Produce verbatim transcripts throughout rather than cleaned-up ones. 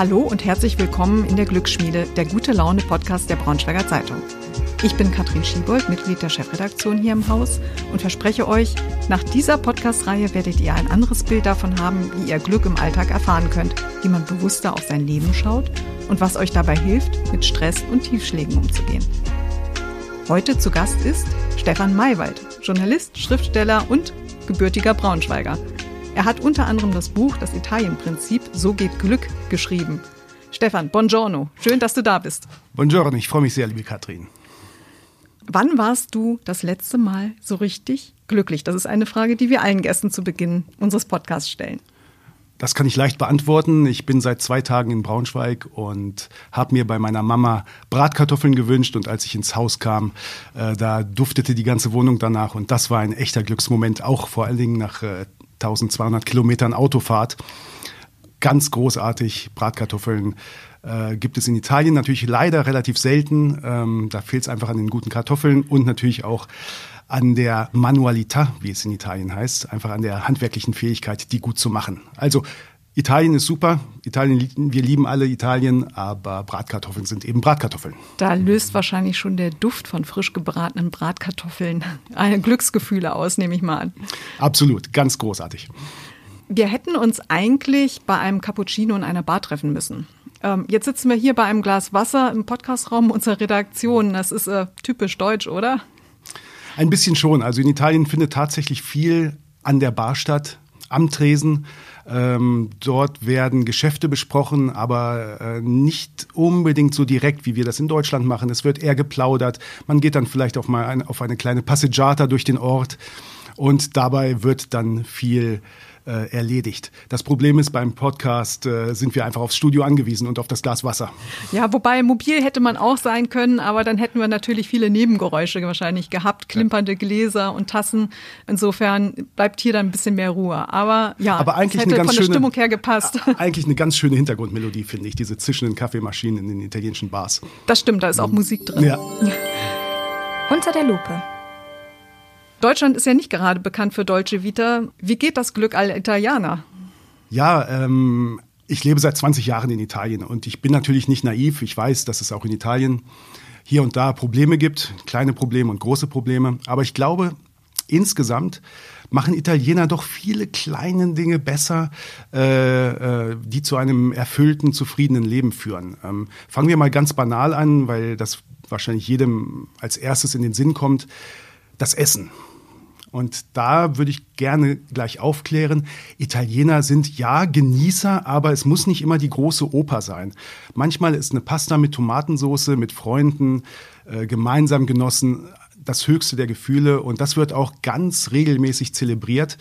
Hallo und herzlich willkommen in der Glücksschmiede, der Gute-Laune-Podcast der Braunschweiger Zeitung. Ich bin Katrin Schiebold, Mitglied der Chefredaktion hier im Haus und verspreche euch, nach dieser Podcast-Reihe werdet ihr ein anderes Bild davon haben, wie ihr Glück im Alltag erfahren könnt, wie man bewusster auf sein Leben schaut und was euch dabei hilft, mit Stress und Tiefschlägen umzugehen. Heute zu Gast ist Stefan Maiwald, Journalist, Schriftsteller und gebürtiger Braunschweiger. Er hat unter anderem das Buch Das Italien-Prinzip: So geht Glück geschrieben. Stefan, buongiorno. Schön, dass du da bist. Buongiorno, ich freue mich sehr, liebe Katrin. Wann warst du das letzte Mal so richtig glücklich? Das ist eine Frage, die wir allen Gästen zu Beginn unseres Podcasts stellen. Das kann ich leicht beantworten. Ich bin seit zwei Tagen in Braunschweig und habe mir bei meiner Mama Bratkartoffeln gewünscht. Und als ich ins Haus kam, äh, da duftete die ganze Wohnung danach. Und das war ein echter Glücksmoment, auch vor allen Dingen nach äh, zwölfhundert Kilometern Autofahrt. Ganz großartig, Bratkartoffeln. Äh, gibt es in Italien natürlich leider relativ selten. Ähm, da fehlt es einfach an den guten Kartoffeln und natürlich auch an der Manualità, wie es in Italien heißt, einfach an der handwerklichen Fähigkeit, die gut zu machen. Also Italien ist super, Italien, wir lieben alle Italien, aber Bratkartoffeln sind eben Bratkartoffeln. Da löst wahrscheinlich schon der Duft von frisch gebratenen Bratkartoffeln Glücksgefühle aus, nehme ich mal an. Absolut, ganz großartig. Wir hätten uns eigentlich bei einem Cappuccino in einer Bar treffen müssen. Ähm, jetzt sitzen wir hier bei einem Glas Wasser im Podcastraum unserer Redaktion. Das ist äh, typisch deutsch, oder? Ein bisschen schon. Also in Italien findet tatsächlich viel an der Bar statt, am Tresen. Ähm, dort werden Geschäfte besprochen, aber äh, nicht unbedingt so direkt, wie wir das in Deutschland machen. Es wird eher geplaudert. Man geht dann vielleicht auch mal ein, auf eine kleine Passeggiata durch den Ort und dabei wird dann viel erledigt. Das Problem ist, beim Podcast äh, sind wir einfach aufs Studio angewiesen und auf das Glas Wasser. Ja, wobei mobil hätte man auch sein können, aber dann hätten wir natürlich viele Nebengeräusche wahrscheinlich gehabt, klimpernde Gläser und Tassen. Insofern bleibt hier dann ein bisschen mehr Ruhe. Aber ja, aber eigentlich hätte eine ganz von der schöne, Stimmung her gepasst. Eigentlich eine ganz schöne Hintergrundmelodie, finde ich, diese zischenden Kaffeemaschinen in den italienischen Bars. Das stimmt, da ist auch Musik drin. Ja. Unter der Lupe. Deutschland ist ja nicht gerade bekannt für Dolce Vita. Wie geht das Glück aller Italiener? Ja, ähm, ich lebe seit zwanzig Jahren in Italien und ich bin natürlich nicht naiv. Ich weiß, dass es auch in Italien hier und da Probleme gibt, kleine Probleme und große Probleme. Aber ich glaube, insgesamt machen Italiener doch viele kleine Dinge besser, äh, äh, die zu einem erfüllten, zufriedenen Leben führen. Ähm, fangen wir mal ganz banal an, weil das wahrscheinlich jedem als erstes in den Sinn kommt. Das Essen. Und da würde ich gerne gleich aufklären, Italiener sind ja Genießer, aber es muss nicht immer die große Oper sein. Manchmal ist eine Pasta mit Tomatensauce, mit Freunden, äh, gemeinsam genossen, das höchste der Gefühle. Und das wird auch ganz regelmäßig zelebriert.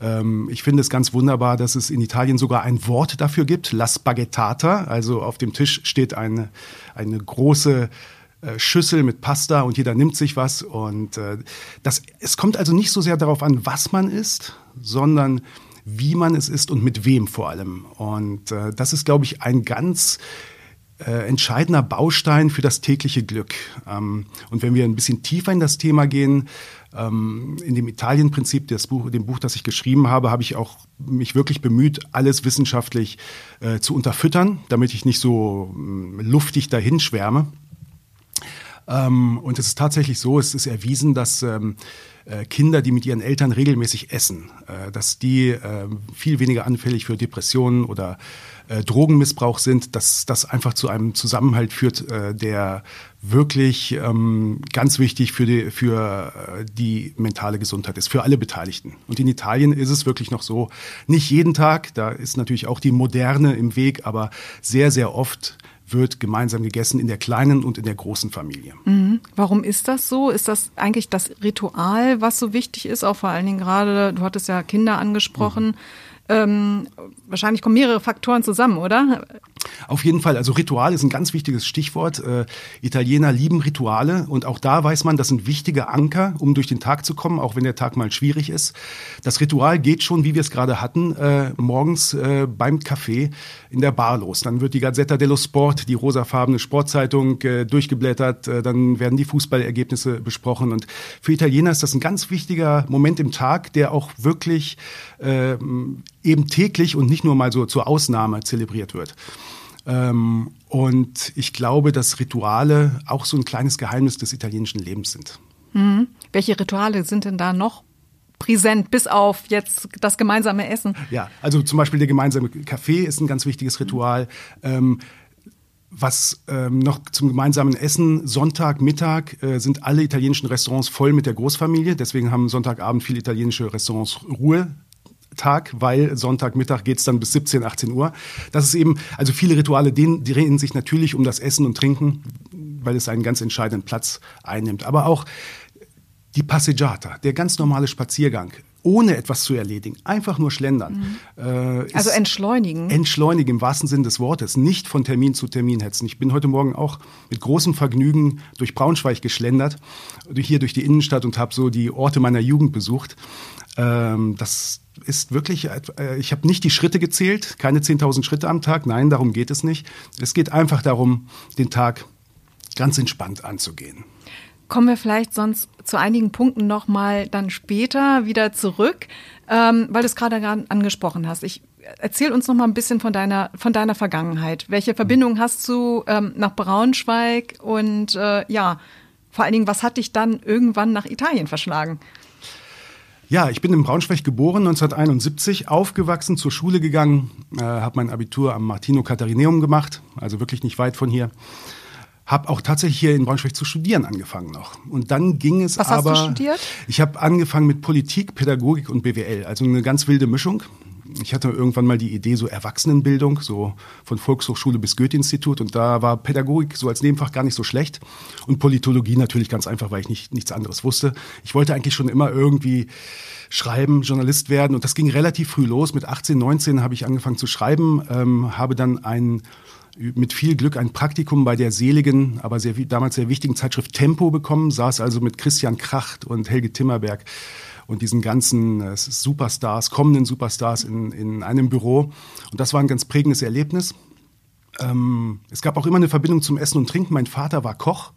Ähm, ich finde es ganz wunderbar, dass es in Italien sogar ein Wort dafür gibt, La Spaghettata. Also auf dem Tisch steht eine, eine große Schüssel mit Pasta und jeder nimmt sich was. Und äh, das, es kommt also nicht so sehr darauf an, was man isst, sondern wie man es isst und mit wem vor allem. Und äh, das ist, glaube ich, ein ganz äh, entscheidender Baustein für das tägliche Glück. Ähm, und wenn wir ein bisschen tiefer in das Thema gehen, ähm, in dem Italien-Prinzip, das Buch, dem Buch, das ich geschrieben habe, habe ich auch mich wirklich bemüht, alles wissenschaftlich äh, zu unterfüttern, damit ich nicht so mh, luftig dahin schwärme. Und es ist tatsächlich so, es ist erwiesen, dass Kinder, die mit ihren Eltern regelmäßig essen, dass die viel weniger anfällig für Depressionen oder Drogenmissbrauch sind, dass das einfach zu einem Zusammenhalt führt, der wirklich ganz wichtig für die, für die mentale Gesundheit ist, für alle Beteiligten. Und in Italien ist es wirklich noch so, nicht jeden Tag, da ist natürlich auch die Moderne im Weg, aber sehr, sehr oft wird gemeinsam gegessen in der kleinen und in der großen Familie. Mhm. Warum ist das so? Ist das eigentlich das Ritual, was so wichtig ist? Auch vor allen Dingen gerade, du hattest ja Kinder angesprochen. Mhm. Ähm, wahrscheinlich kommen mehrere Faktoren zusammen, oder? Auf jeden Fall. Also Ritual ist ein ganz wichtiges Stichwort. Äh, Italiener lieben Rituale und auch da weiß man, das sind wichtige Anker, um durch den Tag zu kommen, auch wenn der Tag mal schwierig ist. Das Ritual geht schon, wie wir es gerade hatten, äh, morgens äh, beim Kaffee in der Bar los. Dann wird die Gazzetta dello Sport, die rosafarbene Sportzeitung, äh, durchgeblättert. Äh, dann werden die Fußballergebnisse besprochen. Und für Italiener ist das ein ganz wichtiger Moment im Tag, der auch wirklich äh, eben täglich und nicht nur mal so zur Ausnahme zelebriert wird. Ähm, und ich glaube, dass Rituale auch so ein kleines Geheimnis des italienischen Lebens sind. Mhm. Welche Rituale sind denn da noch präsent, bis auf jetzt das gemeinsame Essen? Ja, also zum Beispiel der gemeinsame Kaffee ist ein ganz wichtiges Ritual. Ähm, was ähm, noch zum gemeinsamen Essen, Sonntag, Mittag äh, sind alle italienischen Restaurants voll mit der Großfamilie. Deswegen haben Sonntagabend viele italienische Restaurants Ruhe. Tag, weil Sonntagmittag geht es dann bis siebzehn, achtzehn Uhr. Das ist eben, also viele Rituale, die drehen sich natürlich um das Essen und Trinken, weil es einen ganz entscheidenden Platz einnimmt. Aber auch die Passeggiata, der ganz normale Spaziergang, ohne etwas zu erledigen, einfach nur schlendern. Mhm. Äh, also entschleunigen. Entschleunigen im wahrsten Sinne des Wortes, nicht von Termin zu Termin hetzen. Ich bin heute Morgen auch mit großem Vergnügen durch Braunschweig geschlendert, hier durch die Innenstadt und habe so die Orte meiner Jugend besucht. Ähm, das ist wirklich, ich habe nicht die Schritte gezählt, keine zehntausend Schritte am Tag, nein, darum geht es nicht. Es geht einfach darum, den Tag ganz entspannt anzugehen. Kommen wir vielleicht sonst zu einigen Punkten nochmal dann später wieder zurück, ähm, weil du es gerade angesprochen hast. Ich erzähl uns nochmal ein bisschen von deiner, von deiner Vergangenheit. Welche Verbindung hast du ähm, nach Braunschweig und äh, ja, vor allen Dingen, was hat dich dann irgendwann nach Italien verschlagen? Ja, ich bin in Braunschweig geboren, neunzehnhunderteinundsiebzig, aufgewachsen, zur Schule gegangen, äh, habe mein Abitur am Martino-Catharineum gemacht, also wirklich nicht weit von hier. Habe auch tatsächlich hier in Braunschweig zu studieren angefangen noch. Und dann ging es aber... Was hast du studiert? Ich habe angefangen mit Politik, Pädagogik und B W L, also eine ganz wilde Mischung. Ich hatte irgendwann mal die Idee, so Erwachsenenbildung, so von Volkshochschule bis Goethe-Institut. Und da war Pädagogik so als Nebenfach gar nicht so schlecht. Und Politologie natürlich ganz einfach, weil ich nicht, nichts anderes wusste. Ich wollte eigentlich schon immer irgendwie schreiben, Journalist werden. Und das ging relativ früh los. Mit achtzehn, neunzehn habe ich angefangen zu schreiben, ähm, habe dann ein... mit viel Glück ein Praktikum bei der seligen, aber sehr, damals sehr wichtigen Zeitschrift Tempo bekommen, saß also mit Christian Kracht und Helge Timmerberg und diesen ganzen Superstars, kommenden Superstars in, in einem Büro. Und das war ein ganz prägendes Erlebnis. Ähm, es gab auch immer eine Verbindung zum Essen und Trinken. Mein Vater war Koch.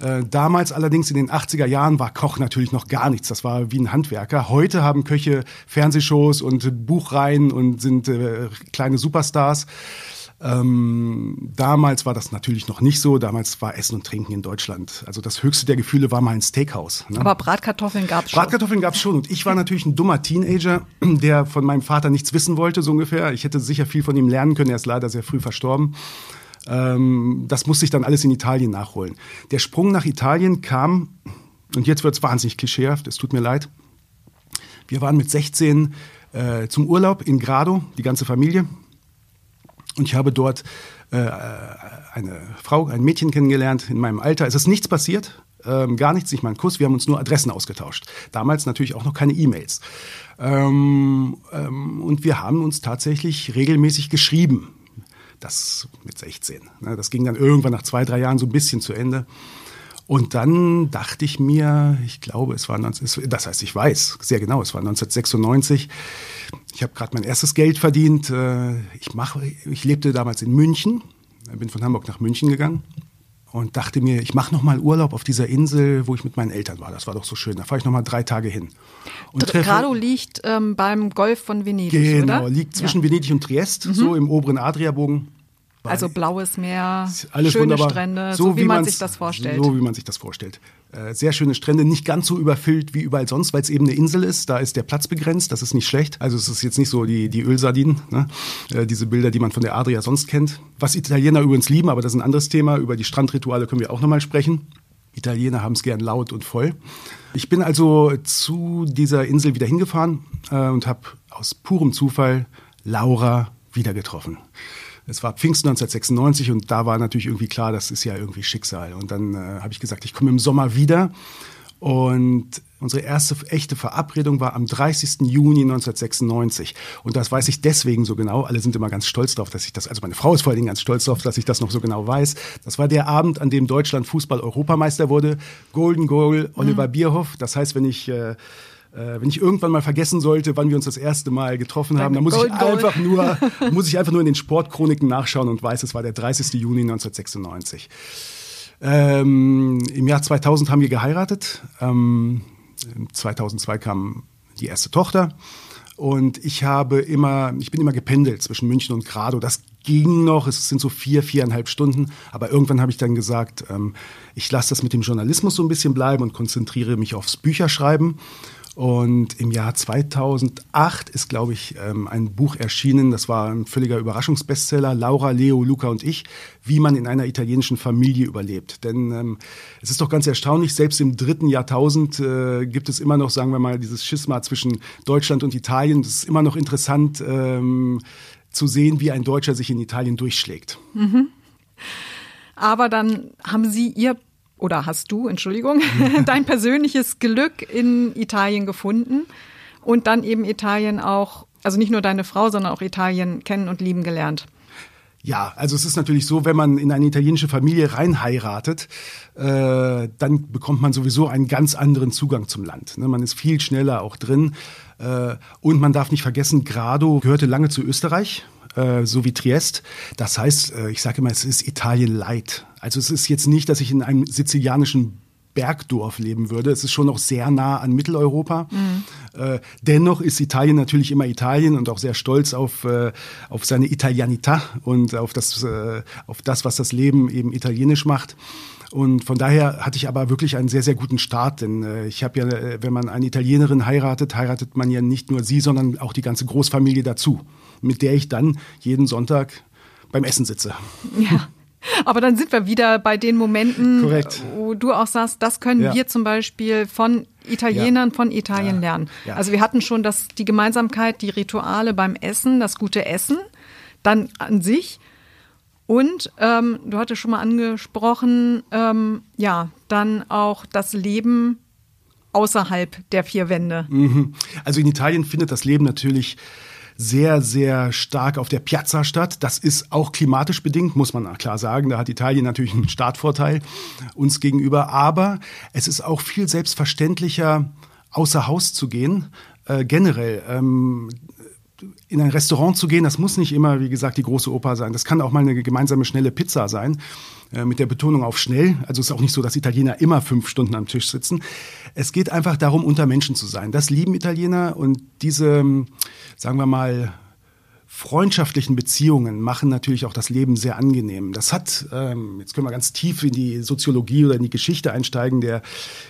Äh, damals allerdings in den achtziger Jahren war Koch natürlich noch gar nichts. Das war wie ein Handwerker. Heute haben Köche Fernsehshows und Buchreihen und sind äh, kleine Superstars. Ähm, damals war das natürlich noch nicht so. Damals war Essen und Trinken in Deutschland. Also das höchste der Gefühle war mal ein Steakhouse. Ne? Aber Bratkartoffeln gab's schon. Bratkartoffeln gab's schon. Und ich war natürlich ein dummer Teenager, der von meinem Vater nichts wissen wollte, so ungefähr. Ich hätte sicher viel von ihm lernen können. Er ist leider sehr früh verstorben. Ähm, das musste ich dann alles in Italien nachholen. Der Sprung nach Italien kam, und jetzt wird's wahnsinnig klischeehaft, es tut mir leid. Wir waren mit sechzehn äh, zum Urlaub in Grado, die ganze Familie. Und ich habe dort äh, eine Frau, ein Mädchen kennengelernt in meinem Alter. Es ist nichts passiert, ähm, gar nichts, nicht mal ein Kuss. Wir haben uns nur Adressen ausgetauscht. Damals natürlich auch noch keine E-Mails. Ähm, ähm, und wir haben uns tatsächlich regelmäßig geschrieben. Das mit sechzehn. Ne? Das ging dann irgendwann nach zwei, drei Jahren so ein bisschen zu Ende. Und dann dachte ich mir, ich glaube, es war, das heißt, ich weiß sehr genau, es war neunzehnhundertsechsundneunzig. Ich habe gerade mein erstes Geld verdient. Ich mache, ich lebte damals in München, bin von Hamburg nach München gegangen und dachte mir, ich mache noch mal Urlaub auf dieser Insel, wo ich mit meinen Eltern war. Das war doch so schön. Da fahre ich noch mal drei Tage hin. Und treffe, Grado liegt ähm, beim Golf von Venedig, genau, oder? Genau, liegt zwischen ja. Venedig und Triest, mhm. so im oberen Adriabogen. Also blaues Meer, alles schöne wunderbar. Strände, so, so wie, wie man sich das vorstellt. So wie man sich das vorstellt. Äh, sehr schöne Strände, nicht ganz so überfüllt wie überall sonst, weil es eben eine Insel ist. Da ist der Platz begrenzt, das ist nicht schlecht. Also es ist jetzt nicht so die, die Ölsardinen, ne? Äh, diese Bilder, die man von der Adria sonst kennt. Was Italiener übrigens lieben, aber das ist ein anderes Thema. Über die Strandrituale können wir auch nochmal sprechen. Italiener haben es gern laut und voll. Ich bin also zu dieser Insel wieder hingefahren äh, und habe aus purem Zufall Laura wieder getroffen. Es war Pfingsten neunzehnhundertsechsundneunzig und da war natürlich irgendwie klar, das ist ja irgendwie Schicksal. Und dann äh, habe ich gesagt, ich komme im Sommer wieder. Und unsere erste echte Verabredung war am dreißigsten Juni neunzehnhundertsechsundneunzig. Und das weiß ich deswegen so genau. Alle sind immer ganz stolz drauf, dass ich das, also meine Frau ist vor allen Dingen ganz stolz drauf, dass ich das noch so genau weiß. Das war der Abend, an dem Deutschland Fußball-Europameister wurde. Golden Goal, Oliver mhm. Bierhoff. Das heißt, wenn ich... Äh, Wenn ich irgendwann mal vergessen sollte, wann wir uns das erste Mal getroffen haben, dann muss ich einfach nur, muss ich einfach nur in den Sportchroniken nachschauen und weiß, es war der dreißigsten Juni neunzehnhundertsechsundneunzig. Ähm, im Jahr zweitausend haben wir geheiratet. Ähm, zweitausendzwei kam die erste Tochter. Und ich habe immer, ich bin immer gependelt zwischen München und Grado. Das ging noch, es sind so vier, viereinhalb Stunden. Aber irgendwann habe ich dann gesagt, ähm, ich lasse das mit dem Journalismus so ein bisschen bleiben und konzentriere mich aufs Bücherschreiben. Und im Jahr zweitausendacht ist, glaube ich, ähm, ein Buch erschienen. Das war ein völliger Überraschungsbestseller. Laura, Leo, Luca und ich, wie man in einer italienischen Familie überlebt. Denn ähm, es ist doch ganz erstaunlich, selbst im dritten Jahrtausend äh, gibt es immer noch, sagen wir mal, dieses Schisma zwischen Deutschland und Italien. Das ist immer noch interessant ähm, zu sehen, wie ein Deutscher sich in Italien durchschlägt. Mhm. Aber dann haben Sie Ihr Oder hast du, Entschuldigung, dein persönliches Glück in Italien gefunden und dann eben Italien auch, also nicht nur deine Frau, sondern auch Italien kennen und lieben gelernt? Ja, also es ist natürlich so, wenn man in eine italienische Familie rein heiratet, äh, dann bekommt man sowieso einen ganz anderen Zugang zum Land. Ne? Man ist viel schneller auch drin äh, und man darf nicht vergessen, Grado gehörte lange zu Österreich. So wie Triest. Das heißt, ich sage immer, es ist Italien light. Also es ist jetzt nicht, dass ich in einem sizilianischen Bergdorf leben würde. Es ist schon noch sehr nah an Mitteleuropa. Mhm. Dennoch ist Italien natürlich immer Italien und auch sehr stolz auf, auf seine Italianità und auf das, auf das, was das Leben eben italienisch macht. Und von daher hatte ich aber wirklich einen sehr, sehr guten Start, denn äh, ich habe ja, wenn man eine Italienerin heiratet, heiratet man ja nicht nur sie, sondern auch die ganze Großfamilie dazu, mit der ich dann jeden Sonntag beim Essen sitze. Ja, aber dann sind wir wieder bei den Momenten, Korrekt. Wo du auch sagst, das können ja. wir zum Beispiel von Italienern ja. von Italien ja. lernen. Ja. Also wir hatten schon das, die Gemeinsamkeit, die Rituale beim Essen, das gute Essen, dann an sich. Und ähm, du hattest schon mal angesprochen, ähm, ja, dann auch das Leben außerhalb der vier Wände. Mhm. Also in Italien findet das Leben natürlich sehr, sehr stark auf der Piazza statt. Das ist auch klimatisch bedingt, muss man klar sagen. Da hat Italien natürlich einen Startvorteil uns gegenüber. Aber es ist auch viel selbstverständlicher, außer Haus zu gehen, äh, generell. Ähm, in ein Restaurant zu gehen, das muss nicht immer, wie gesagt, die große Oper sein. Das kann auch mal eine gemeinsame schnelle Pizza sein, äh, mit der Betonung auf schnell. Also es ist auch nicht so, dass Italiener immer fünf Stunden am Tisch sitzen. Es geht einfach darum, unter Menschen zu sein. Das lieben Italiener und diese, sagen wir mal, freundschaftlichen Beziehungen machen natürlich auch das Leben sehr angenehm. Das hat, ähm, jetzt können wir ganz tief in die Soziologie oder in die Geschichte einsteigen. Der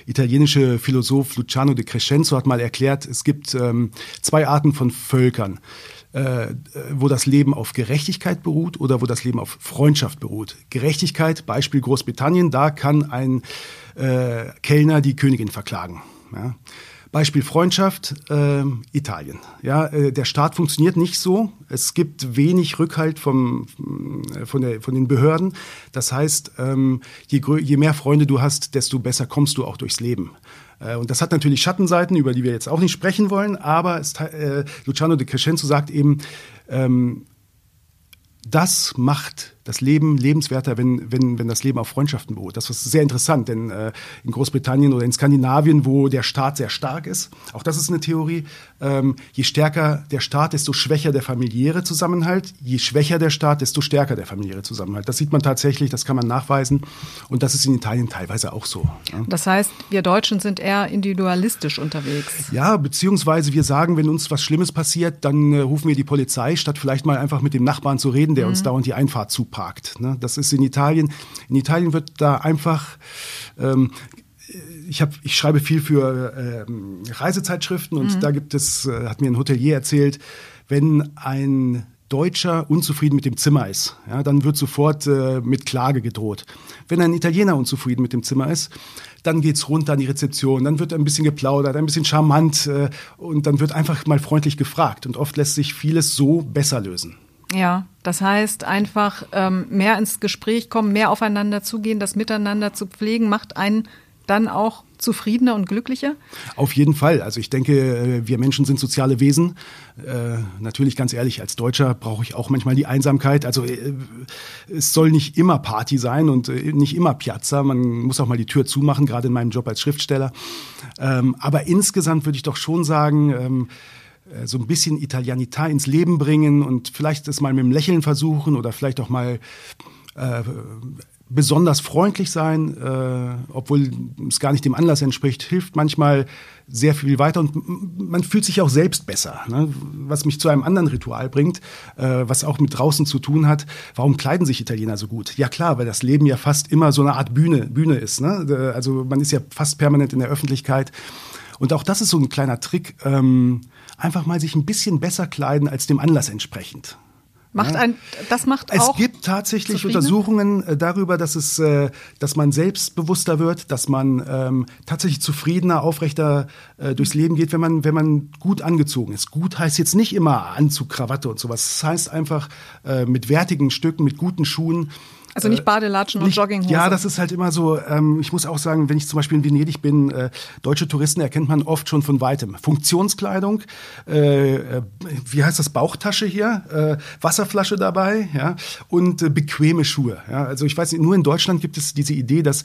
italienische Philosoph Luciano de Crescenzo hat mal erklärt, es gibt ähm, zwei Arten von Völkern, äh, wo das Leben auf Gerechtigkeit beruht oder wo das Leben auf Freundschaft beruht. Gerechtigkeit, Beispiel Großbritannien, da kann ein äh, Kellner die Königin verklagen. Ja. Beispiel Freundschaft, äh, Italien. Ja, äh, der Staat funktioniert nicht so. Es gibt wenig Rückhalt vom, von, der, von den Behörden. Das heißt, ähm, je, je mehr Freunde du hast, desto besser kommst du auch durchs Leben. Äh, und das hat natürlich Schattenseiten, über die wir jetzt auch nicht sprechen wollen. Aber es, äh, Luciano de Crescenzo sagt eben, ähm, das macht das Leben lebenswerter, wenn, wenn, wenn das Leben auf Freundschaften beruht. Das ist sehr interessant, denn äh, in Großbritannien oder in Skandinavien, wo der Staat sehr stark ist, auch das ist eine Theorie, ähm, je stärker der Staat, desto schwächer der familiäre Zusammenhalt, je schwächer der Staat, desto stärker der familiäre Zusammenhalt. Das sieht man tatsächlich, das kann man nachweisen und das ist in Italien teilweise auch so. Ja? Das heißt, wir Deutschen sind eher individualistisch unterwegs. Ja, beziehungsweise wir sagen, wenn uns was Schlimmes passiert, dann äh, rufen wir die Polizei, statt vielleicht mal einfach mit dem Nachbarn zu reden, der mhm. uns dauernd die Einfahrt zupackt. Parkt, ne? Das ist in Italien. In Italien wird da einfach, ähm, ich, hab, ich schreibe viel für ähm, Reisezeitschriften und mhm. da gibt es, äh, hat mir ein Hotelier erzählt, wenn ein Deutscher unzufrieden mit dem Zimmer ist, ja, dann wird sofort äh, mit Klage gedroht. Wenn ein Italiener unzufrieden mit dem Zimmer ist, dann geht's runter an die Rezeption, dann wird ein bisschen geplaudert, ein bisschen charmant äh, und dann wird einfach mal freundlich gefragt und oft lässt sich vieles so besser lösen. Ja, das heißt einfach ähm, mehr ins Gespräch kommen, mehr aufeinander zugehen, das Miteinander zu pflegen, macht einen dann auch zufriedener und glücklicher? Auf jeden Fall. Also ich denke, wir Menschen sind soziale Wesen. Äh, natürlich, ganz ehrlich, als Deutscher brauche ich auch manchmal die Einsamkeit. Also äh, es soll nicht immer Party sein und äh, nicht immer Piazza. Man muss auch mal die Tür zumachen, gerade in meinem Job als Schriftsteller. Ähm, aber insgesamt würde ich doch schon sagen, ähm, so ein bisschen Italianità ins Leben bringen und vielleicht das mal mit dem Lächeln versuchen oder vielleicht auch mal äh, besonders freundlich sein, äh, obwohl es gar nicht dem Anlass entspricht, hilft manchmal sehr viel weiter und man fühlt sich auch selbst besser, ne? Was mich zu einem anderen Ritual bringt, äh, was auch mit draußen zu tun hat. Warum kleiden sich Italiener so gut? Ja klar, weil das Leben ja fast immer so eine Art Bühne, Bühne ist, ne? Also man ist ja fast permanent in der Öffentlichkeit. Und auch das ist so ein kleiner Trick, ähm, einfach mal sich ein bisschen besser kleiden als dem Anlass entsprechend. Macht ein, das macht auch es gibt tatsächlich Untersuchungen darüber, dass es, dass man selbstbewusster wird, dass man ähm, tatsächlich zufriedener, aufrechter äh, durchs Leben geht, wenn man, wenn man gut angezogen ist. Gut heißt jetzt nicht immer Anzug, Krawatte und sowas. Das heißt einfach äh, mit wertigen Stücken, mit guten Schuhen. Also nicht Badelatschen äh, nicht, und Jogginghose. Ja, das ist halt immer so. Ähm, ich muss auch sagen, wenn ich zum Beispiel in Venedig bin, äh, deutsche Touristen erkennt man oft schon von Weitem. Funktionskleidung, äh, äh, wie heißt das, Bauchtasche hier, äh, Wasserflasche dabei, ja, und äh, bequeme Schuhe. Ja. Also ich weiß nicht, nur in Deutschland gibt es diese Idee, dass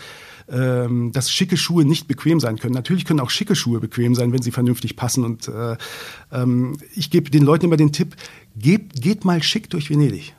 ähm, dass schicke Schuhe nicht bequem sein können. Natürlich können auch schicke Schuhe bequem sein, wenn sie vernünftig passen. Und äh, ähm, ich gebe den Leuten immer den Tipp, gebt, geht mal schick durch Venedig.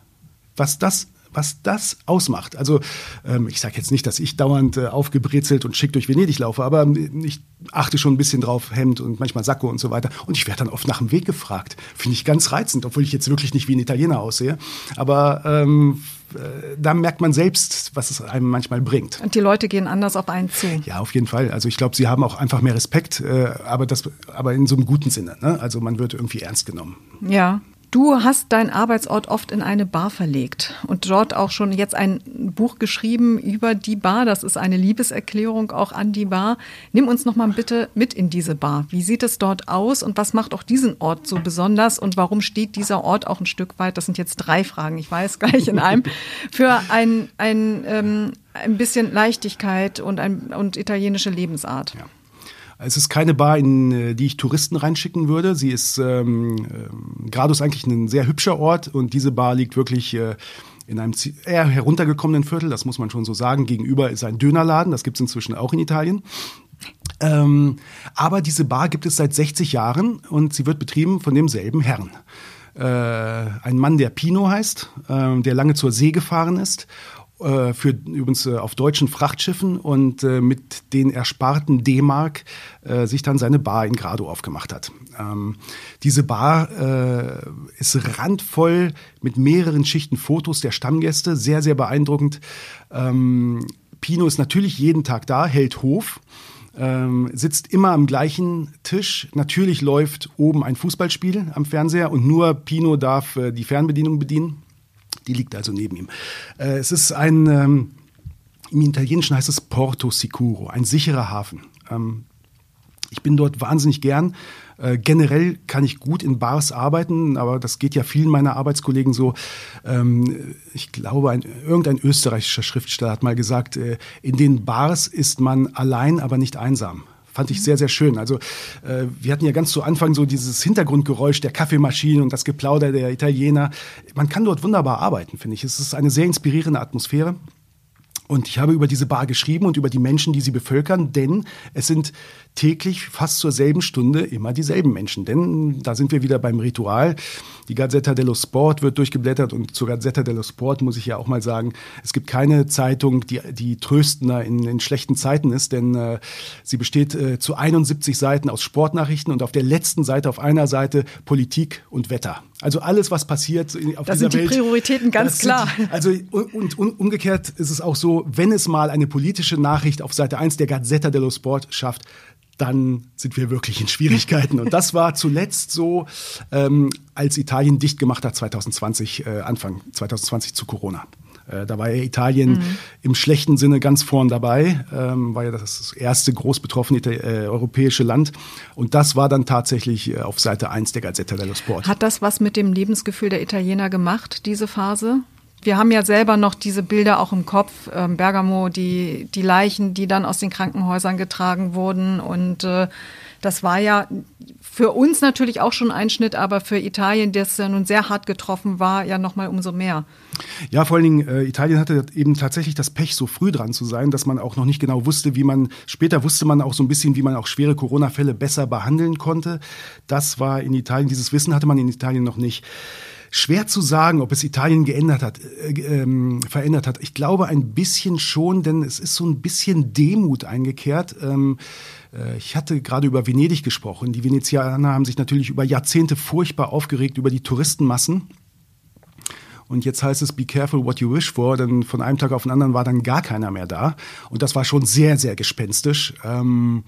Was das was das ausmacht. Also ähm, ich sage jetzt nicht, dass ich dauernd äh, aufgebrezelt und schick durch Venedig laufe, aber ich achte schon ein bisschen drauf, Hemd und manchmal Sakko und so weiter. Und ich werde dann oft nach dem Weg gefragt. Finde ich ganz reizend, obwohl ich jetzt wirklich nicht wie ein Italiener aussehe. Aber ähm, äh, da merkt man selbst, was es einem manchmal bringt. Und die Leute gehen anders auf einen zu. Ja, auf jeden Fall. Also ich glaube, sie haben auch einfach mehr Respekt, äh, aber, das, aber in so einem guten Sinne, ne? Also man wird irgendwie ernst genommen. Ja. Du hast deinen Arbeitsort oft in eine Bar verlegt und dort auch schon jetzt ein Buch geschrieben über die Bar. Das ist eine Liebeserklärung auch an die Bar. Nimm uns noch mal bitte mit in diese Bar. Wie sieht es dort aus und was macht auch diesen Ort so besonders und warum steht dieser Ort auch ein Stück weit, das sind jetzt drei Fragen, ich weiß, gleich in einem, für ein, ein, ähm, ein bisschen Leichtigkeit und, ein, und italienische Lebensart? Ja. Es ist keine Bar, in die ich Touristen reinschicken würde. Sie ist, ähm, Grado ist eigentlich ein sehr hübscher Ort und diese Bar liegt wirklich äh, in einem eher heruntergekommenen Viertel, das muss man schon so sagen. Gegenüber ist ein Dönerladen, das gibt es inzwischen auch in Italien. Ähm, aber diese Bar gibt es seit sechzig Jahren und sie wird betrieben von demselben Herrn. Äh, ein Mann, der Pino heißt, äh, der lange zur See gefahren ist. Für übrigens auf deutschen Frachtschiffen und äh, mit den ersparten D-Mark äh, sich dann seine Bar in Grado aufgemacht hat. Ähm, diese Bar äh, ist randvoll mit mehreren Schichten Fotos der Stammgäste, sehr, sehr beeindruckend. Ähm, Pino ist natürlich jeden Tag da, hält Hof. Ähm, sitzt immer am gleichen Tisch. Natürlich läuft oben ein Fußballspiel am Fernseher und nur Pino darf äh, die Fernbedienung bedienen. Die liegt also neben ihm. Es ist ein, ähm, im Italienischen heißt es Porto Sicuro, ein sicherer Hafen. Ähm, ich bin dort wahnsinnig gern. Äh, generell kann ich gut in Bars arbeiten, aber das geht ja vielen meiner Arbeitskollegen so. Ähm, ich glaube, ein, irgendein österreichischer Schriftsteller hat mal gesagt, äh, in den Bars ist man allein, aber nicht einsam. Fand ich sehr, sehr schön. Also äh, wir hatten ja ganz zu Anfang so dieses Hintergrundgeräusch der Kaffeemaschinen und das Geplauder der Italiener. Man kann dort wunderbar arbeiten, finde ich. Es ist eine sehr inspirierende Atmosphäre. Und ich habe über diese Bar geschrieben und über die Menschen, die sie bevölkern, denn es sind täglich fast zur selben Stunde immer dieselben Menschen. Denn da sind wir wieder beim Ritual. Die Gazzetta dello Sport wird durchgeblättert und zur Gazzetta dello Sport muss ich ja auch mal sagen, es gibt keine Zeitung, die, die tröstender in, in schlechten Zeiten ist, denn äh, sie besteht äh, zu einundsiebzig Seiten aus Sportnachrichten und auf der letzten Seite, auf einer Seite Politik und Wetter. Also alles, was passiert auf das dieser Welt. Da sind die Prioritäten ganz klar. Die, also und, und umgekehrt ist es auch so, wenn es mal eine politische Nachricht auf Seite eins der Gazzetta dello Sport schafft, dann sind wir wirklich in Schwierigkeiten. Und das war zuletzt so, ähm, als Italien dicht gemacht hat zwanzig zwanzig, äh, Anfang zwanzig zwanzig zu Corona. Äh, da war ja Italien mhm. im schlechten Sinne ganz vorn dabei, ähm, war ja das erste groß betroffene äh, europäische Land. Und das war dann tatsächlich äh, auf Seite eins der Gazzetta dello Sport. Hat das was mit dem Lebensgefühl der Italiener gemacht, diese Phase? Wir haben ja selber noch diese Bilder auch im Kopf, ähm, Bergamo, die, die Leichen, die dann aus den Krankenhäusern getragen wurden. Und äh, das war ja für uns natürlich auch schon ein Schnitt, aber für Italien, das ja nun sehr hart getroffen war, ja nochmal umso mehr. Ja, vor allen Dingen, äh, Italien hatte eben tatsächlich das Pech, so früh dran zu sein, dass man auch noch nicht genau wusste, wie man, später wusste man auch so ein bisschen, wie man auch schwere Corona-Fälle besser behandeln konnte. Das war in Italien, dieses Wissen hatte man in Italien noch nicht. Schwer zu sagen, ob es Italien geändert hat, äh, ähm, verändert hat. Ich glaube ein bisschen schon, denn es ist so ein bisschen Demut eingekehrt. Ähm, äh, ich hatte gerade über Venedig gesprochen. Die Venezianer haben sich natürlich über Jahrzehnte furchtbar aufgeregt über die Touristenmassen. Und jetzt heißt es, be careful what you wish for, denn von einem Tag auf den anderen war dann gar keiner mehr da. Und das war schon sehr, sehr gespenstisch. Ähm,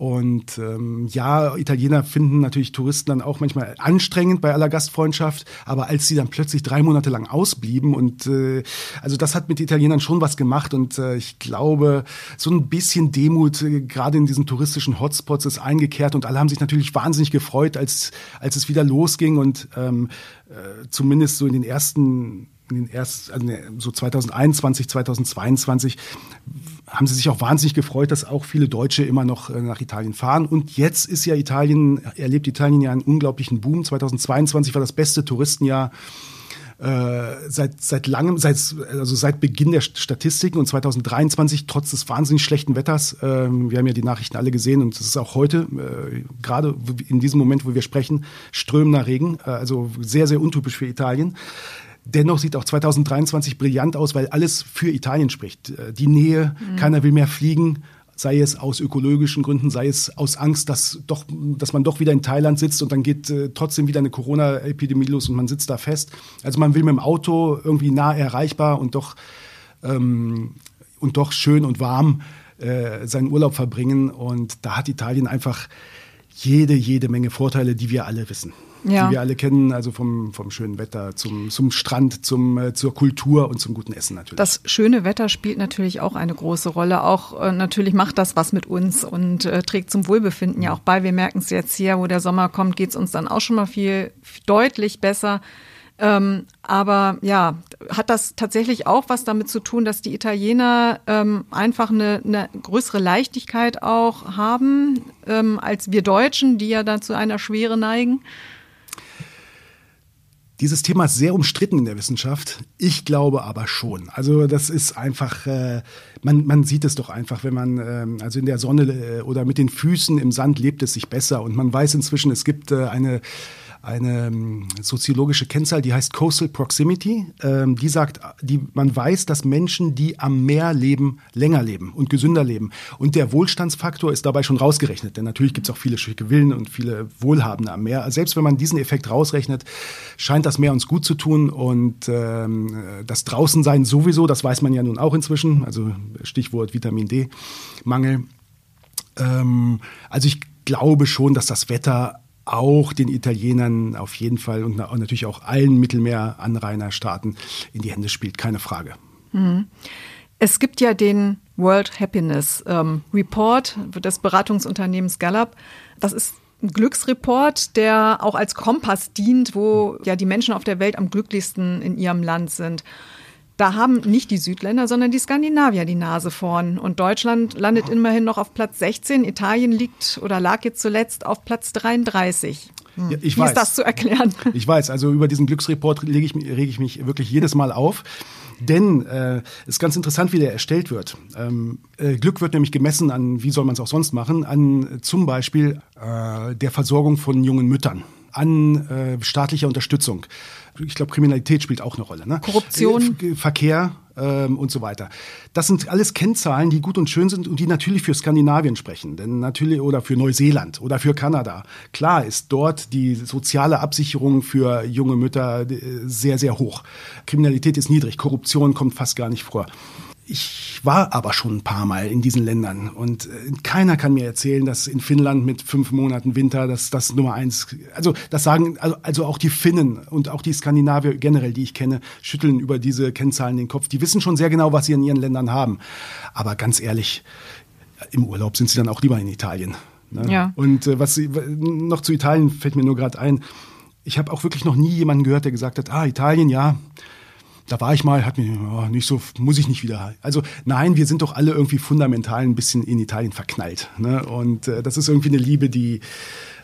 und ähm, ja, Italiener finden natürlich Touristen dann auch manchmal anstrengend bei aller Gastfreundschaft. Aber als sie dann plötzlich drei Monate lang ausblieben und äh, also das hat mit Italienern schon was gemacht. Und äh, ich glaube, so ein bisschen Demut, äh, gerade in diesen touristischen Hotspots, ist eingekehrt. Und alle haben sich natürlich wahnsinnig gefreut, als, als es wieder losging und ähm, Äh, zumindest so in den ersten, in den ersten also so zweitausendeinundzwanzig, zweitausendzweiundzwanzig, haben sie sich auch wahnsinnig gefreut, dass auch viele Deutsche immer noch äh, nach Italien fahren. Und jetzt ist ja Italien, erlebt Italien ja einen unglaublichen Boom. zweitausendzweiundzwanzig war das beste Touristenjahr Äh, seit seit langem, seit, also seit Beginn der Statistiken, und zweitausenddreiundzwanzig, trotz des wahnsinnig schlechten Wetters, äh, wir haben ja die Nachrichten alle gesehen und es ist auch heute, äh, gerade in diesem Moment, wo wir sprechen, strömender Regen, äh, also sehr, sehr untypisch für Italien. Dennoch sieht auch zweitausenddreiundzwanzig brillant aus, weil alles für Italien spricht. Äh, die Nähe, mhm. keiner will mehr fliegen, sei es aus ökologischen Gründen, sei es aus Angst, dass doch, dass man doch wieder in Thailand sitzt und dann geht äh, trotzdem wieder eine Corona-Epidemie los und man sitzt da fest. Also man will mit dem Auto irgendwie nah erreichbar und doch, ähm, und doch schön und warm äh, seinen Urlaub verbringen. Und da hat Italien einfach jede, jede Menge Vorteile, die wir alle wissen. Ja. Die wir alle kennen, also vom, vom schönen Wetter zum, zum Strand, zum, äh, zur Kultur und zum guten Essen natürlich. Das schöne Wetter spielt natürlich auch eine große Rolle. Auch äh, natürlich macht das was mit uns und äh, trägt zum Wohlbefinden ja auch bei. Wir merken es jetzt hier, wo der Sommer kommt, geht es uns dann auch schon mal viel deutlich besser. Ähm, aber ja, hat das tatsächlich auch was damit zu tun, dass die Italiener ähm, einfach eine, eine größere Leichtigkeit auch haben ähm, als wir Deutschen, die ja dann zu einer Schwere neigen? Dieses Thema ist sehr umstritten in der Wissenschaft. Ich glaube aber schon. Also das ist einfach, äh, man, man sieht es doch einfach, wenn man ähm, also in der Sonne äh, oder mit den Füßen im Sand lebt es sich besser. Und man weiß inzwischen, es gibt äh, eine, eine ähm, soziologische Kennzahl, die heißt Coastal Proximity. Ähm, die sagt, die, man weiß, dass Menschen, die am Meer leben, länger leben und gesünder leben. Und der Wohlstandsfaktor ist dabei schon rausgerechnet. Denn natürlich gibt es auch viele schicke Villen und viele Wohlhabende am Meer. Selbst wenn man diesen Effekt rausrechnet, scheint das Meer uns gut zu tun. Und ähm, das Draußensein sowieso, das weiß man ja nun auch inzwischen. Also Stichwort Vitamin D-Mangel. Ähm, also ich glaube schon, dass das Wetter auch den Italienern auf jeden Fall und natürlich auch allen Mittelmeeranrainerstaaten in die Hände spielt, keine Frage. Es gibt ja den World Happiness ähm, Report des Beratungsunternehmens Gallup. Das ist ein Glücksreport, der auch als Kompass dient, wo ja die Menschen auf der Welt am glücklichsten in ihrem Land sind. Da haben nicht die Südländer, sondern die Skandinavier die Nase vorn. Und Deutschland landet immerhin noch auf Platz sechzehn. Italien liegt oder lag jetzt zuletzt auf Platz dreiunddreißig. Hm. Ja, ich Wie weiß. Ist das zu erklären? Ich weiß, also über diesen Glücksreport lege ich, rege ich mich wirklich jedes Mal auf. Denn es äh, ist ganz interessant, wie der erstellt wird. Ähm, äh, Glück wird nämlich gemessen an, wie soll man es auch sonst machen, an zum Beispiel äh, der Versorgung von jungen Müttern, an äh, staatlicher Unterstützung. Ich glaube, Kriminalität spielt auch eine Rolle. Ne? Korruption. Verkehr ähm, und so weiter. Das sind alles Kennzahlen, die gut und schön sind und die natürlich für Skandinavien sprechen, denn natürlich oder für Neuseeland oder für Kanada. Klar ist dort die soziale Absicherung für junge Mütter sehr, sehr hoch. Kriminalität ist niedrig, Korruption kommt fast gar nicht vor. Ich war aber schon ein paar Mal in diesen Ländern und keiner kann mir erzählen, dass in Finnland mit fünf Monaten Winter, dass das Nummer eins, also das sagen, also auch die Finnen und auch die Skandinavier generell, die ich kenne, schütteln über diese Kennzahlen den Kopf. Die wissen schon sehr genau, was sie in ihren Ländern haben. Aber ganz ehrlich, im Urlaub sind sie dann auch lieber in Italien. Ne? Ja. Und was noch zu Italien fällt mir nur gerade ein, ich habe auch wirklich noch nie jemanden gehört, der gesagt hat, ah, Italien, ja. Da war ich mal, hat mir oh, nicht so, muss ich nicht wieder. Also nein, wir sind doch alle irgendwie fundamental ein bisschen in Italien verknallt. Ne? Und äh, das ist irgendwie eine Liebe, die,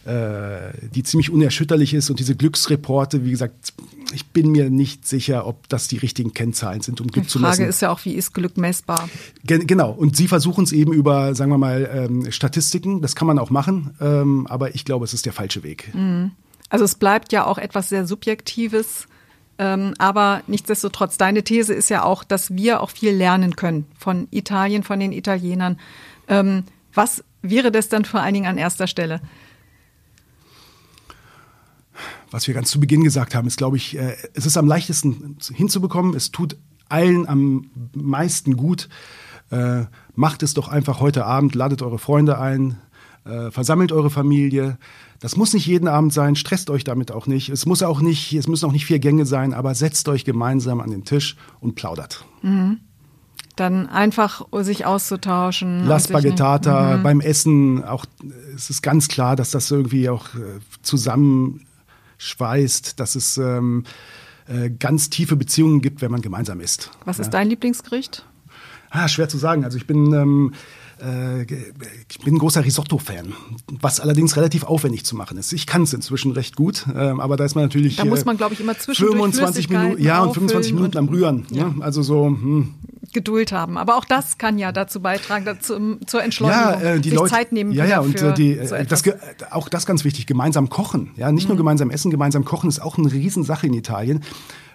äh, die ziemlich unerschütterlich ist. Und diese Glücksreporte, wie gesagt, ich bin mir nicht sicher, ob das die richtigen Kennzahlen sind, um Glück zu messen. Die Frage ist ja auch, wie ist Glück messbar? Gen- genau. Und Sie versuchen es eben über, sagen wir mal, ähm, Statistiken. Das kann man auch machen. Ähm, aber ich glaube, es ist der falsche Weg. Mhm. Also es bleibt ja auch etwas sehr Subjektives, ähm, aber nichtsdestotrotz, deine These ist ja auch, dass wir auch viel lernen können von Italien, von den Italienern. Ähm, was wäre das dann vor allen Dingen an erster Stelle? Was wir ganz zu Beginn gesagt haben, ist, glaube ich, äh, es ist am leichtesten hinzubekommen, es tut allen am meisten gut. Äh, macht es doch einfach heute Abend, ladet eure Freunde ein, äh, versammelt eure Familie. Das muss nicht jeden Abend sein, stresst euch damit auch nicht. Es muss auch nicht, es müssen auch nicht vier Gänge sein, aber setzt euch gemeinsam an den Tisch und plaudert. Mhm. Dann einfach sich auszutauschen. La Spaghettata, mhm. beim Essen, auch, es ist ganz klar, dass das irgendwie auch äh, zusammenschweißt, dass es ähm, äh, ganz tiefe Beziehungen gibt, wenn man gemeinsam isst. Was ja. ist dein Lieblingsgericht? Ah, schwer zu sagen. Also ich bin, ähm, äh, ich bin ein großer Risotto-Fan, was allerdings relativ aufwendig zu machen ist. Ich kann es inzwischen recht gut, äh, aber da ist man natürlich. Da muss man, glaube ich, immer zwischendurch fünfundzwanzig Minuten, ja, und fünfundzwanzig Minuten am Rühren. Ja. Ne? Also so hm. Geduld haben. Aber auch das kann ja dazu beitragen, dazu, zur Entschleunigung, ja, äh, die sich Leute, Zeit nehmen. Ja, ja. Und äh, die, so das, auch das ganz wichtig: gemeinsam kochen. Ja, nicht mhm. nur gemeinsam essen, gemeinsam kochen ist auch eine Riesensache in Italien.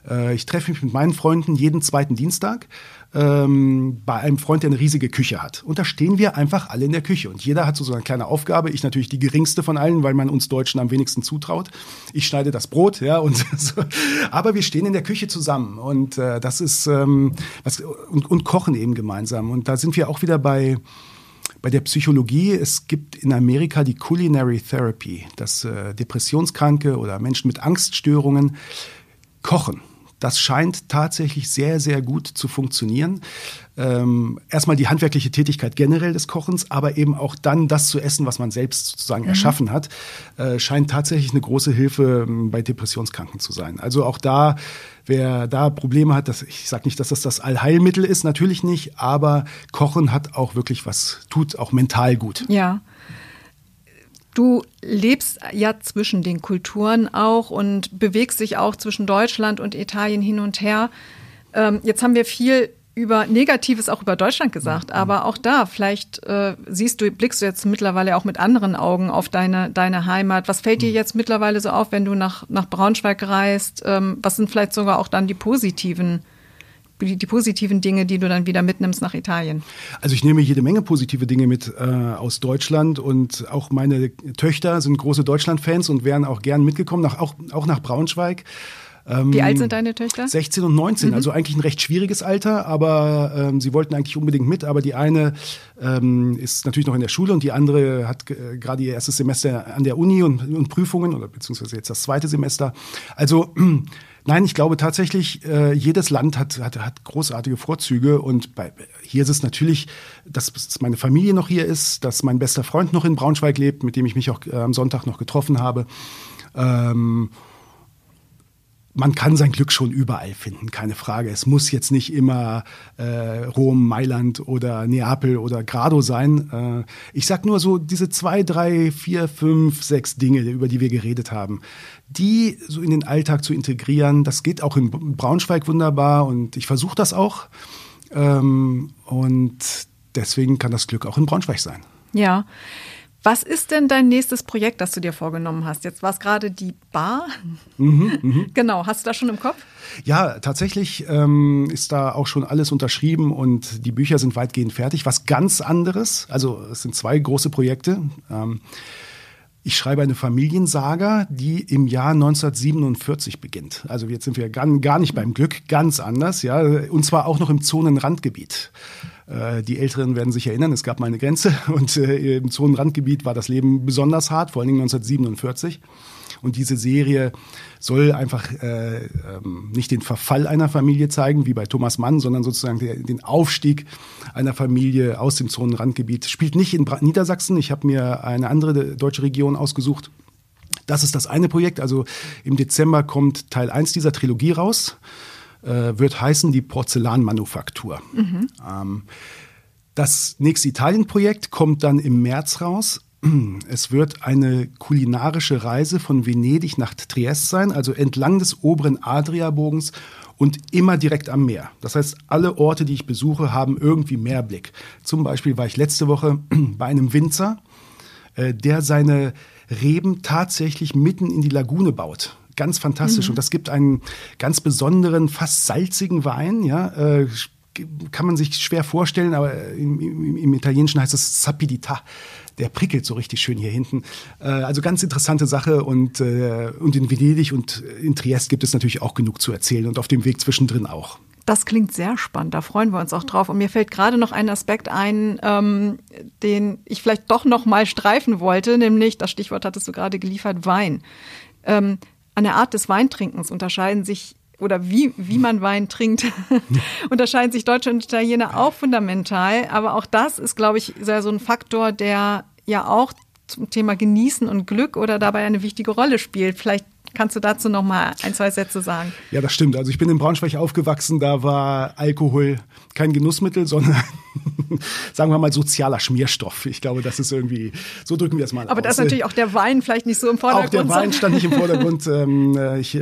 Äh, ich treffe mich mit meinen Freunden jeden zweiten Dienstag. Ähm, bei einem Freund, der eine riesige Küche hat. Und da stehen wir einfach alle in der Küche. Und jeder hat so eine kleine Aufgabe. Ich natürlich die geringste von allen, weil man uns Deutschen am wenigsten zutraut. Ich schneide das Brot, ja. Und so. Aber wir stehen in der Küche zusammen. Und äh, das ist, ähm, was, und, und kochen eben gemeinsam. Und da sind wir auch wieder bei, bei der Psychologie. Es gibt in Amerika die Culinary Therapy, dass äh, Depressionskranke oder Menschen mit Angststörungen kochen. Das scheint tatsächlich sehr, sehr gut zu funktionieren. Ähm, erstmal die handwerkliche Tätigkeit generell des Kochens, aber eben auch dann das zu essen, was man selbst sozusagen mhm. erschaffen hat, äh, scheint tatsächlich eine große Hilfe bei Depressionskranken zu sein. Also auch da, wer da Probleme hat, dass, ich sage nicht, dass das das Allheilmittel ist, natürlich nicht, aber Kochen hat auch wirklich was, tut auch mental gut. Ja. Du lebst ja zwischen den Kulturen auch und bewegst dich auch zwischen Deutschland und Italien hin und her. Ähm, jetzt haben wir viel über Negatives auch über Deutschland gesagt, aber auch da vielleicht äh, siehst du, blickst du jetzt mittlerweile auch mit anderen Augen auf deine, deine Heimat. Was fällt dir jetzt mittlerweile so auf, wenn du nach, nach Braunschweig reist? Ähm, was sind vielleicht sogar auch dann die positiven Die, die positiven Dinge, die du dann wieder mitnimmst nach Italien? Also ich nehme jede Menge positive Dinge mit äh, aus Deutschland und auch meine Töchter sind große Deutschland-Fans und wären auch gern mitgekommen, nach, auch, auch nach Braunschweig. Ähm, Wie alt sind deine Töchter? sechzehn und neunzehn, mhm. also eigentlich ein recht schwieriges Alter, aber ähm, sie wollten eigentlich unbedingt mit, aber die eine ähm, ist natürlich noch in der Schule und die andere hat äh, gerade ihr erstes Semester an der Uni und, und Prüfungen oder beziehungsweise jetzt das zweite Semester. Also nein, ich glaube tatsächlich, äh, jedes Land hat, hat, hat großartige Vorzüge und bei, hier ist es natürlich, dass meine Familie noch hier ist, dass mein bester Freund noch in Braunschweig lebt, mit dem ich mich auch äh, am Sonntag noch getroffen habe. Ähm, man kann sein Glück schon überall finden, keine Frage. Es muss jetzt nicht immer äh, Rom, Mailand oder Neapel oder Grado sein. Äh, ich sag nur so diese zwei, drei, vier, fünf, sechs Dinge, über die wir geredet haben. Die so in den Alltag zu integrieren, das geht auch in Braunschweig wunderbar und ich versuche das auch. Ähm, und deswegen kann das Glück auch in Braunschweig sein. Ja. Was ist denn dein nächstes Projekt, das du dir vorgenommen hast? Jetzt war es gerade die Bar. Mhm, mh. Genau, hast du das schon im Kopf? Ja, tatsächlich ähm, ist da auch schon alles unterschrieben und die Bücher sind weitgehend fertig. Was ganz anderes, also es sind zwei große Projekte. Ähm, ich schreibe eine Familiensaga, die im Jahr neunzehnhundertsiebenundvierzig beginnt. Also jetzt sind wir gar, gar nicht beim Glück, ganz anders, ja, und zwar auch noch im Zonenrandgebiet. Die Älteren werden sich erinnern, es gab mal eine Grenze und äh, im Zonenrandgebiet war das Leben besonders hart, vor allen Dingen neunzehnhundertsiebenundvierzig. Und diese Serie soll einfach äh, ähm, nicht den Verfall einer Familie zeigen, wie bei Thomas Mann, sondern sozusagen der, den Aufstieg einer Familie aus dem Zonenrandgebiet. Spielt nicht in Niedersachsen, ich habe mir eine andere deutsche Region ausgesucht. Das ist das eine Projekt, also im Dezember kommt Teil eins dieser Trilogie raus. Wird heißen die Porzellanmanufaktur. Mhm. Ähm, das nächste Italien-Projekt kommt dann im März raus. Es wird eine kulinarische Reise von Venedig nach Triest sein, also entlang des oberen Adria-Bogens und immer direkt am Meer. Das heißt, alle Orte, die ich besuche, haben irgendwie Meerblick. Zum Beispiel war ich letzte Woche bei einem Winzer, der seine Reben tatsächlich mitten in die Lagune baut. Ganz fantastisch. Mhm. Und das gibt einen ganz besonderen, fast salzigen Wein, ja, äh, kann man sich schwer vorstellen, aber im, im, im Italienischen heißt es Sapidità. Der prickelt so richtig schön hier hinten. Also ganz interessante Sache. Und, und in Venedig und in Triest gibt es natürlich auch genug zu erzählen und auf dem Weg zwischendrin auch. Das klingt sehr spannend, da freuen wir uns auch drauf. Und mir fällt gerade noch ein Aspekt ein, ähm, den ich vielleicht doch noch mal streifen wollte, nämlich, das Stichwort hattest du gerade geliefert, Wein. Ähm, an der Art des Weintrinkens unterscheiden sich oder wie, wie man Wein trinkt, unterscheiden sich Deutsche und Italiener auch fundamental. Aber auch das ist, glaube ich, sehr so ein Faktor, der ja auch zum Thema Genießen und Glück oder dabei eine wichtige Rolle spielt. Vielleicht kannst du dazu noch mal ein, zwei Sätze sagen. Ja, das stimmt. Also ich bin in Braunschweig aufgewachsen, da war Alkohol kein Genussmittel, sondern sagen wir mal sozialer Schmierstoff. Ich glaube, das ist irgendwie, so drücken wir es mal aus. Aber da ist natürlich auch der Wein vielleicht nicht so im Vordergrund. Auch der Wein stand nicht im Vordergrund. ich,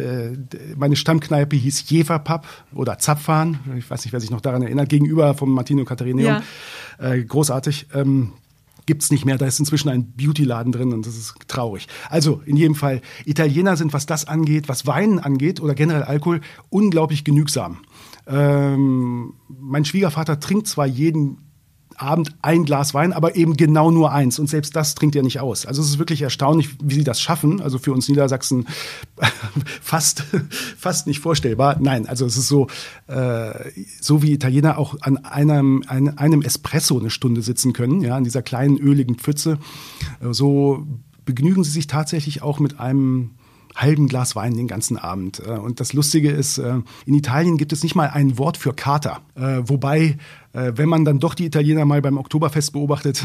meine Stammkneipe hieß Jeverpapp oder Zapfhahn. Ich weiß nicht, wer sich noch daran erinnert. Gegenüber vom Martino-Catharineum. Ja. Großartig. Gibt es nicht mehr. Da ist inzwischen ein Beauty-Laden drin und das ist traurig. Also in jedem Fall, Italiener sind, was das angeht, was Weinen angeht oder generell Alkohol, unglaublich genügsam. Ähm, mein Schwiegervater trinkt zwar jeden Abend ein Glas Wein, aber eben genau nur eins. Und selbst das trinkt er nicht aus. Also es ist wirklich erstaunlich, wie sie das schaffen. Also für uns Niedersachsen fast, fast nicht vorstellbar. Nein, also es ist so, äh, so wie Italiener auch an einem, an einem Espresso eine Stunde sitzen können, ja, an dieser kleinen öligen Pfütze. So begnügen sie sich tatsächlich auch mit einem halben Glas Wein den ganzen Abend. Und das Lustige ist, in Italien gibt es nicht mal ein Wort für Kater. Wobei, wenn man dann doch die Italiener mal beim Oktoberfest beobachtet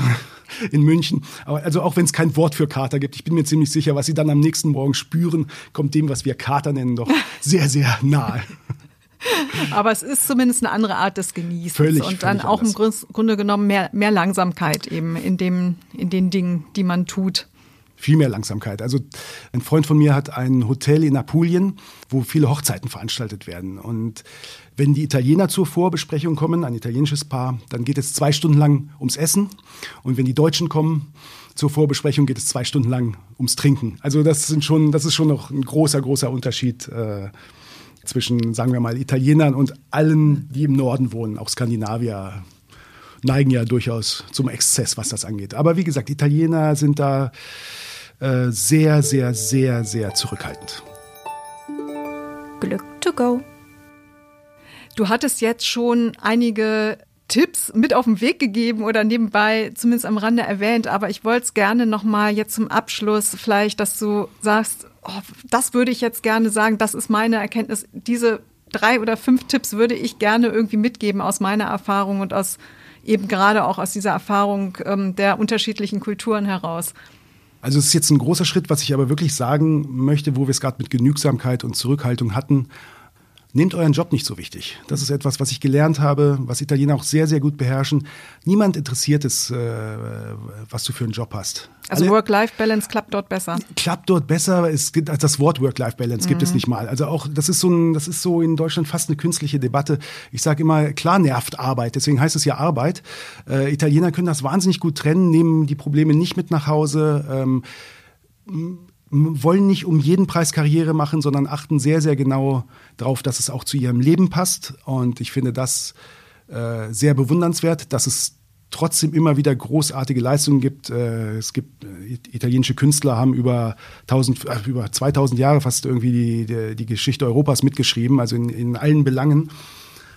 in München, also auch wenn es kein Wort für Kater gibt, ich bin mir ziemlich sicher, was sie dann am nächsten Morgen spüren, kommt dem, was wir Kater nennen, doch sehr, sehr nahe. Aber es ist zumindest eine andere Art des Genießens völlig, und dann auch anders. Im Grunde genommen mehr, mehr Langsamkeit eben in, dem, in den Dingen, die man tut. Viel mehr Langsamkeit. Also ein Freund von mir hat ein Hotel in Apulien, wo viele Hochzeiten veranstaltet werden. Und wenn die Italiener zur Vorbesprechung kommen, ein italienisches Paar, dann geht es zwei Stunden lang ums Essen. Und wenn die Deutschen kommen zur Vorbesprechung, geht es zwei Stunden lang ums Trinken. Also das sind schon, das ist schon noch ein großer, großer Unterschied äh, zwischen, sagen wir mal, Italienern und allen, die im Norden wohnen, auch Skandinavier. Neigen ja durchaus zum Exzess, was das angeht. Aber wie gesagt, Italiener sind da äh, sehr, sehr, sehr, sehr zurückhaltend. Glück to go. Du hattest jetzt schon einige Tipps mit auf den Weg gegeben oder nebenbei zumindest am Rande erwähnt, aber ich wollte es gerne nochmal jetzt zum Abschluss vielleicht, dass du sagst, oh, das würde ich jetzt gerne sagen, das ist meine Erkenntnis. Diese drei oder fünf Tipps würde ich gerne irgendwie mitgeben aus meiner Erfahrung und aus eben gerade auch aus dieser Erfahrung ähm, der unterschiedlichen Kulturen heraus. Also es ist jetzt ein großer Schritt, was ich aber wirklich sagen möchte, wo wir es gerade mit Genügsamkeit und Zurückhaltung hatten. Nehmt euren Job nicht so wichtig. Das ist etwas, was ich gelernt habe, was Italiener auch sehr, sehr gut beherrschen. Niemand interessiert es, äh, was du für einen Job hast. Also alle, Work-Life-Balance klappt dort besser? Klappt dort besser. Es gibt, also das Wort Work-Life-Balance mhm. gibt es nicht mal. Also auch, das ist so ein, das ist so in Deutschland fast eine künstliche Debatte. Ich sage immer, klar nervt Arbeit, deswegen heißt es ja Arbeit. Äh, Italiener können das wahnsinnig gut trennen, nehmen die Probleme nicht mit nach Hause. Ähm, wollen nicht um jeden Preis Karriere machen, sondern achten sehr, sehr genau darauf, dass es auch zu ihrem Leben passt. Und ich finde das äh, sehr bewundernswert, dass es trotzdem immer wieder großartige Leistungen gibt. Äh, es gibt äh, italienische Künstler, haben über, tausend, äh, über zweitausend Jahre fast irgendwie die, die, die Geschichte Europas mitgeschrieben, also in, in allen Belangen.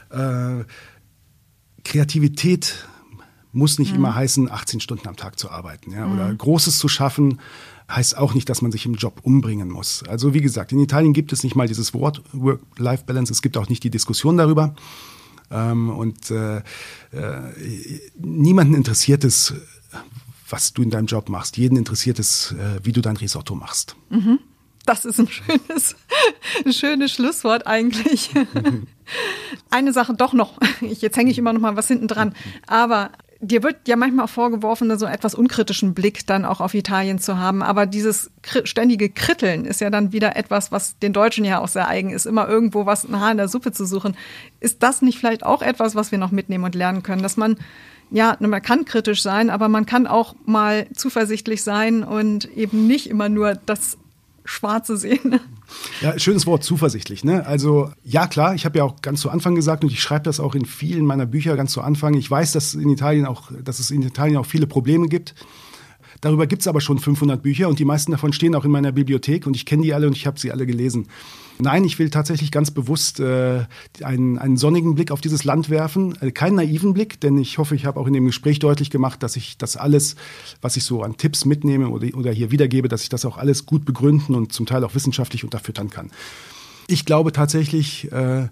Äh, Kreativität muss nicht mhm. immer heißen, achtzehn Stunden am Tag zu arbeiten, ja, mhm. oder Großes zu schaffen. Heißt auch nicht, dass man sich im Job umbringen muss. Also wie gesagt, in Italien gibt es nicht mal dieses Wort Work-Life-Balance. Es gibt auch nicht die Diskussion darüber. Ähm, und äh, äh, niemanden interessiert es, was du in deinem Job machst. Jeden interessiert es, äh, wie du dein Risotto machst. Mhm. Das ist ein schönes, ein schönes Schlusswort eigentlich. Eine Sache doch noch. Jetzt hänge ich immer noch mal was hinten dran. Aber Dir wird ja manchmal auch vorgeworfen, so einen etwas unkritischen Blick dann auch auf Italien zu haben. Aber dieses ständige Kritteln ist ja dann wieder etwas, was den Deutschen ja auch sehr eigen ist, immer irgendwo was, ein Haar in der Suppe zu suchen. Ist das nicht vielleicht auch etwas, was wir noch mitnehmen und lernen können? Dass man, ja, man kann kritisch sein, aber man kann auch mal zuversichtlich sein und eben nicht immer nur das Schwarze sehen. Ja, schönes Wort, zuversichtlich. Ne? Also ja, klar, ich habe ja auch ganz zu Anfang gesagt und ich schreibe das auch in vielen meiner Bücher ganz zu Anfang. Ich weiß, dass, in Italien auch, dass es in Italien auch viele Probleme gibt. Darüber gibt es aber schon fünfhundert Bücher und die meisten davon stehen auch in meiner Bibliothek und ich kenne die alle und ich habe sie alle gelesen. Nein, ich will tatsächlich ganz bewusst äh, einen, einen sonnigen Blick auf dieses Land werfen. Äh, keinen naiven Blick, denn ich hoffe, ich habe auch in dem Gespräch deutlich gemacht, dass ich das alles, was ich so an Tipps mitnehme oder, oder hier wiedergebe, dass ich das auch alles gut begründen und zum Teil auch wissenschaftlich unterfüttern kann. Ich glaube tatsächlich, äh,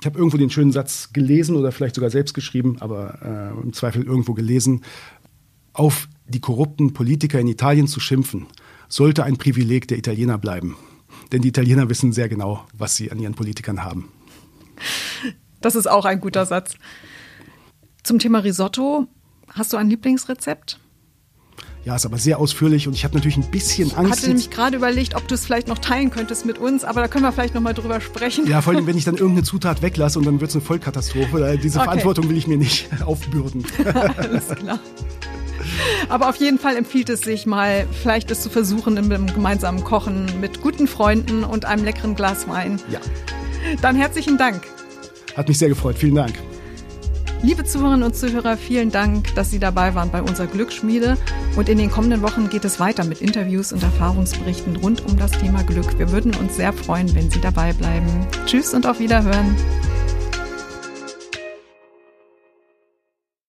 ich habe irgendwo den schönen Satz gelesen oder vielleicht sogar selbst geschrieben, aber äh, im Zweifel irgendwo gelesen, auf die korrupten Politiker in Italien zu schimpfen, sollte ein Privileg der Italiener bleiben. Denn die Italiener wissen sehr genau, was sie an ihren Politikern haben. Das ist auch ein guter Satz. Zum Thema Risotto, hast du ein Lieblingsrezept? Ja, ist aber sehr ausführlich und ich habe natürlich ein bisschen Angst. Ich hatte nämlich gerade überlegt, ob du es vielleicht noch teilen könntest mit uns, aber da können wir vielleicht noch mal drüber sprechen. Ja, vor allem, wenn ich dann irgendeine Zutat weglasse und dann wird es eine Vollkatastrophe. Diese okay. Verantwortung will ich mir nicht aufbürden. Alles klar. Aber auf jeden Fall empfiehlt es sich mal, vielleicht es zu versuchen in einem gemeinsamen Kochen mit guten Freunden und einem leckeren Glas Wein. Ja. Dann herzlichen Dank. Hat mich sehr gefreut. Vielen Dank. Liebe Zuhörerinnen und Zuhörer, vielen Dank, dass Sie dabei waren bei unserer Glücksschmiede. Und in den kommenden Wochen geht es weiter mit Interviews und Erfahrungsberichten rund um das Thema Glück. Wir würden uns sehr freuen, wenn Sie dabei bleiben. Tschüss und auf Wiederhören.